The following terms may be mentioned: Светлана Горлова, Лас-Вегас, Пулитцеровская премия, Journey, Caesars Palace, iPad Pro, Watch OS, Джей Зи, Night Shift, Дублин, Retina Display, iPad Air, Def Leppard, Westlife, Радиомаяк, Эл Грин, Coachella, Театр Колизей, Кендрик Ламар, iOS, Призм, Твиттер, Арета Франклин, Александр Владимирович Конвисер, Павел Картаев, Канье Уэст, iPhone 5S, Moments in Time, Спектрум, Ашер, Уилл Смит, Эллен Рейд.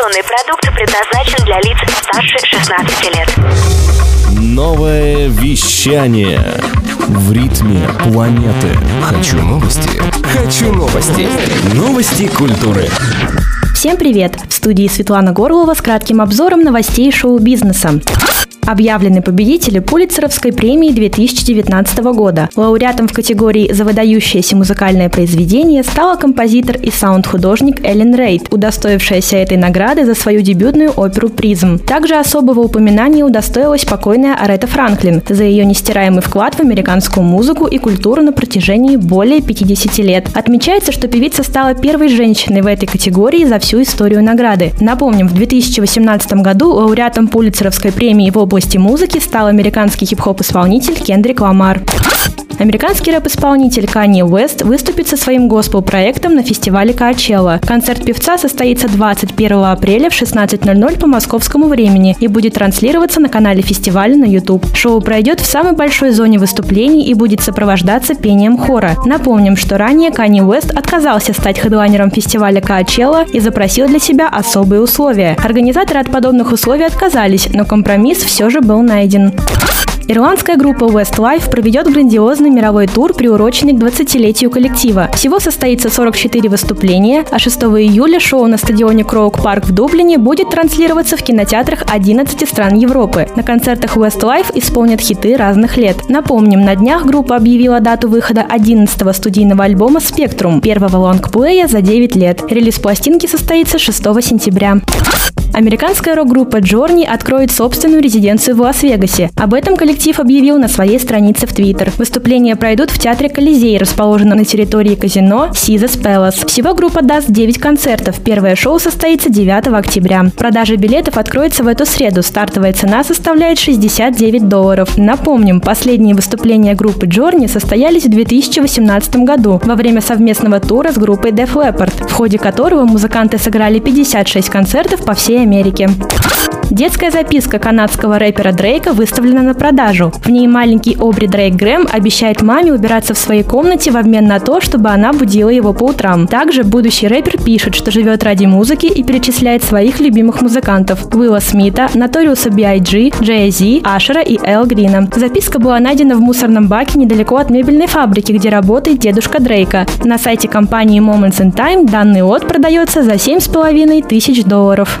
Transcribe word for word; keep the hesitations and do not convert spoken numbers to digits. Информационный продукт предназначен для лиц старше шестнадцати лет. Новое вещание. В ритме планеты. Хочу новости. Хочу новости. Новости культуры. Всем привет! В студии Светлана Горлова с кратким обзором новостей шоу-бизнеса. Объявлены победители Пулитцеровской премии две тысячи девятнадцатого года. Лауреатом в категории «За выдающееся музыкальное произведение» стала композитор и саунд-художник Эллен Рейд, удостоившаяся этой награды за свою дебютную оперу «Призм». Также особого упоминания удостоилась покойная Арета Франклин за ее нестираемый вклад в американскую музыку и культуру на протяжении более пятидесяти лет. Отмечается, что певица стала первой женщиной в этой категории за всю историю награды. Напомним, в две тысячи восемнадцатом году лауреатом Пулитцеровской премии в области В области музыки стал американский хип-хоп-исполнитель Кендрик Ламар. Американский рэп-исполнитель Канье Уэст выступит со своим госпел-проектом на фестивале Coachella. Концерт певца состоится двадцать первого апреля в шестнадцать ноль ноль по московскому времени и будет транслироваться на канале фестиваля на YouTube. Шоу пройдет в самой большой зоне выступлений и будет сопровождаться пением хора. Напомним, что ранее Канье Уэст отказался стать хедлайнером фестиваля Coachella и запросил для себя особые условия. Организаторы от подобных условий отказались, но компромисс все все же был найден. Ирландская группа Westlife проведет грандиозный мировой тур, приуроченный к двадцатилетию коллектива. Всего состоится сорок четыре выступления, а шестого июля шоу на стадионе Кроук Парк в Дублине будет транслироваться в кинотеатрах одиннадцати стран Европы. На концертах Westlife исполнят хиты разных лет. Напомним, на днях группа объявила дату выхода одиннадцатого студийного альбома «Спектрум», первого лонгплея за девять лет. Релиз пластинки состоится шестого сентября. Американская рок-группа Journey откроет собственную резиденцию в Лас-Вегасе. Об этом коллектив объявил на своей странице в Твиттер. Выступления пройдут в Театре Колизей, расположенном на территории казино Caesars Palace. Всего группа даст девять концертов. Первое шоу состоится девятого октября. Продажа билетов откроется в эту среду. Стартовая цена составляет шестьдесят девять долларов. Напомним, последние выступления группы Journey состоялись в две тысячи восемнадцатом году во время совместного тура с группой Def Leppard, в ходе которого музыканты сыграли пятьдесят шесть концертов по всей Америке. Детская записка канадского рэпера Дрейка выставлена на продажу. В ней маленький Обри Дрейк Грэм обещает маме убираться в своей комнате в обмен на то, чтобы она будила его по утрам. Также будущий рэпер пишет, что живет ради музыки и перечисляет своих любимых музыкантов – Уилла Смита, Нотариуса Биг, Джея Зи, Ашера и Эл Грина. Записка была найдена в мусорном баке недалеко от мебельной фабрики, где работает дедушка Дрейка. На сайте компании Moments in Time данный лот продается за семь с половиной тысяч долларов.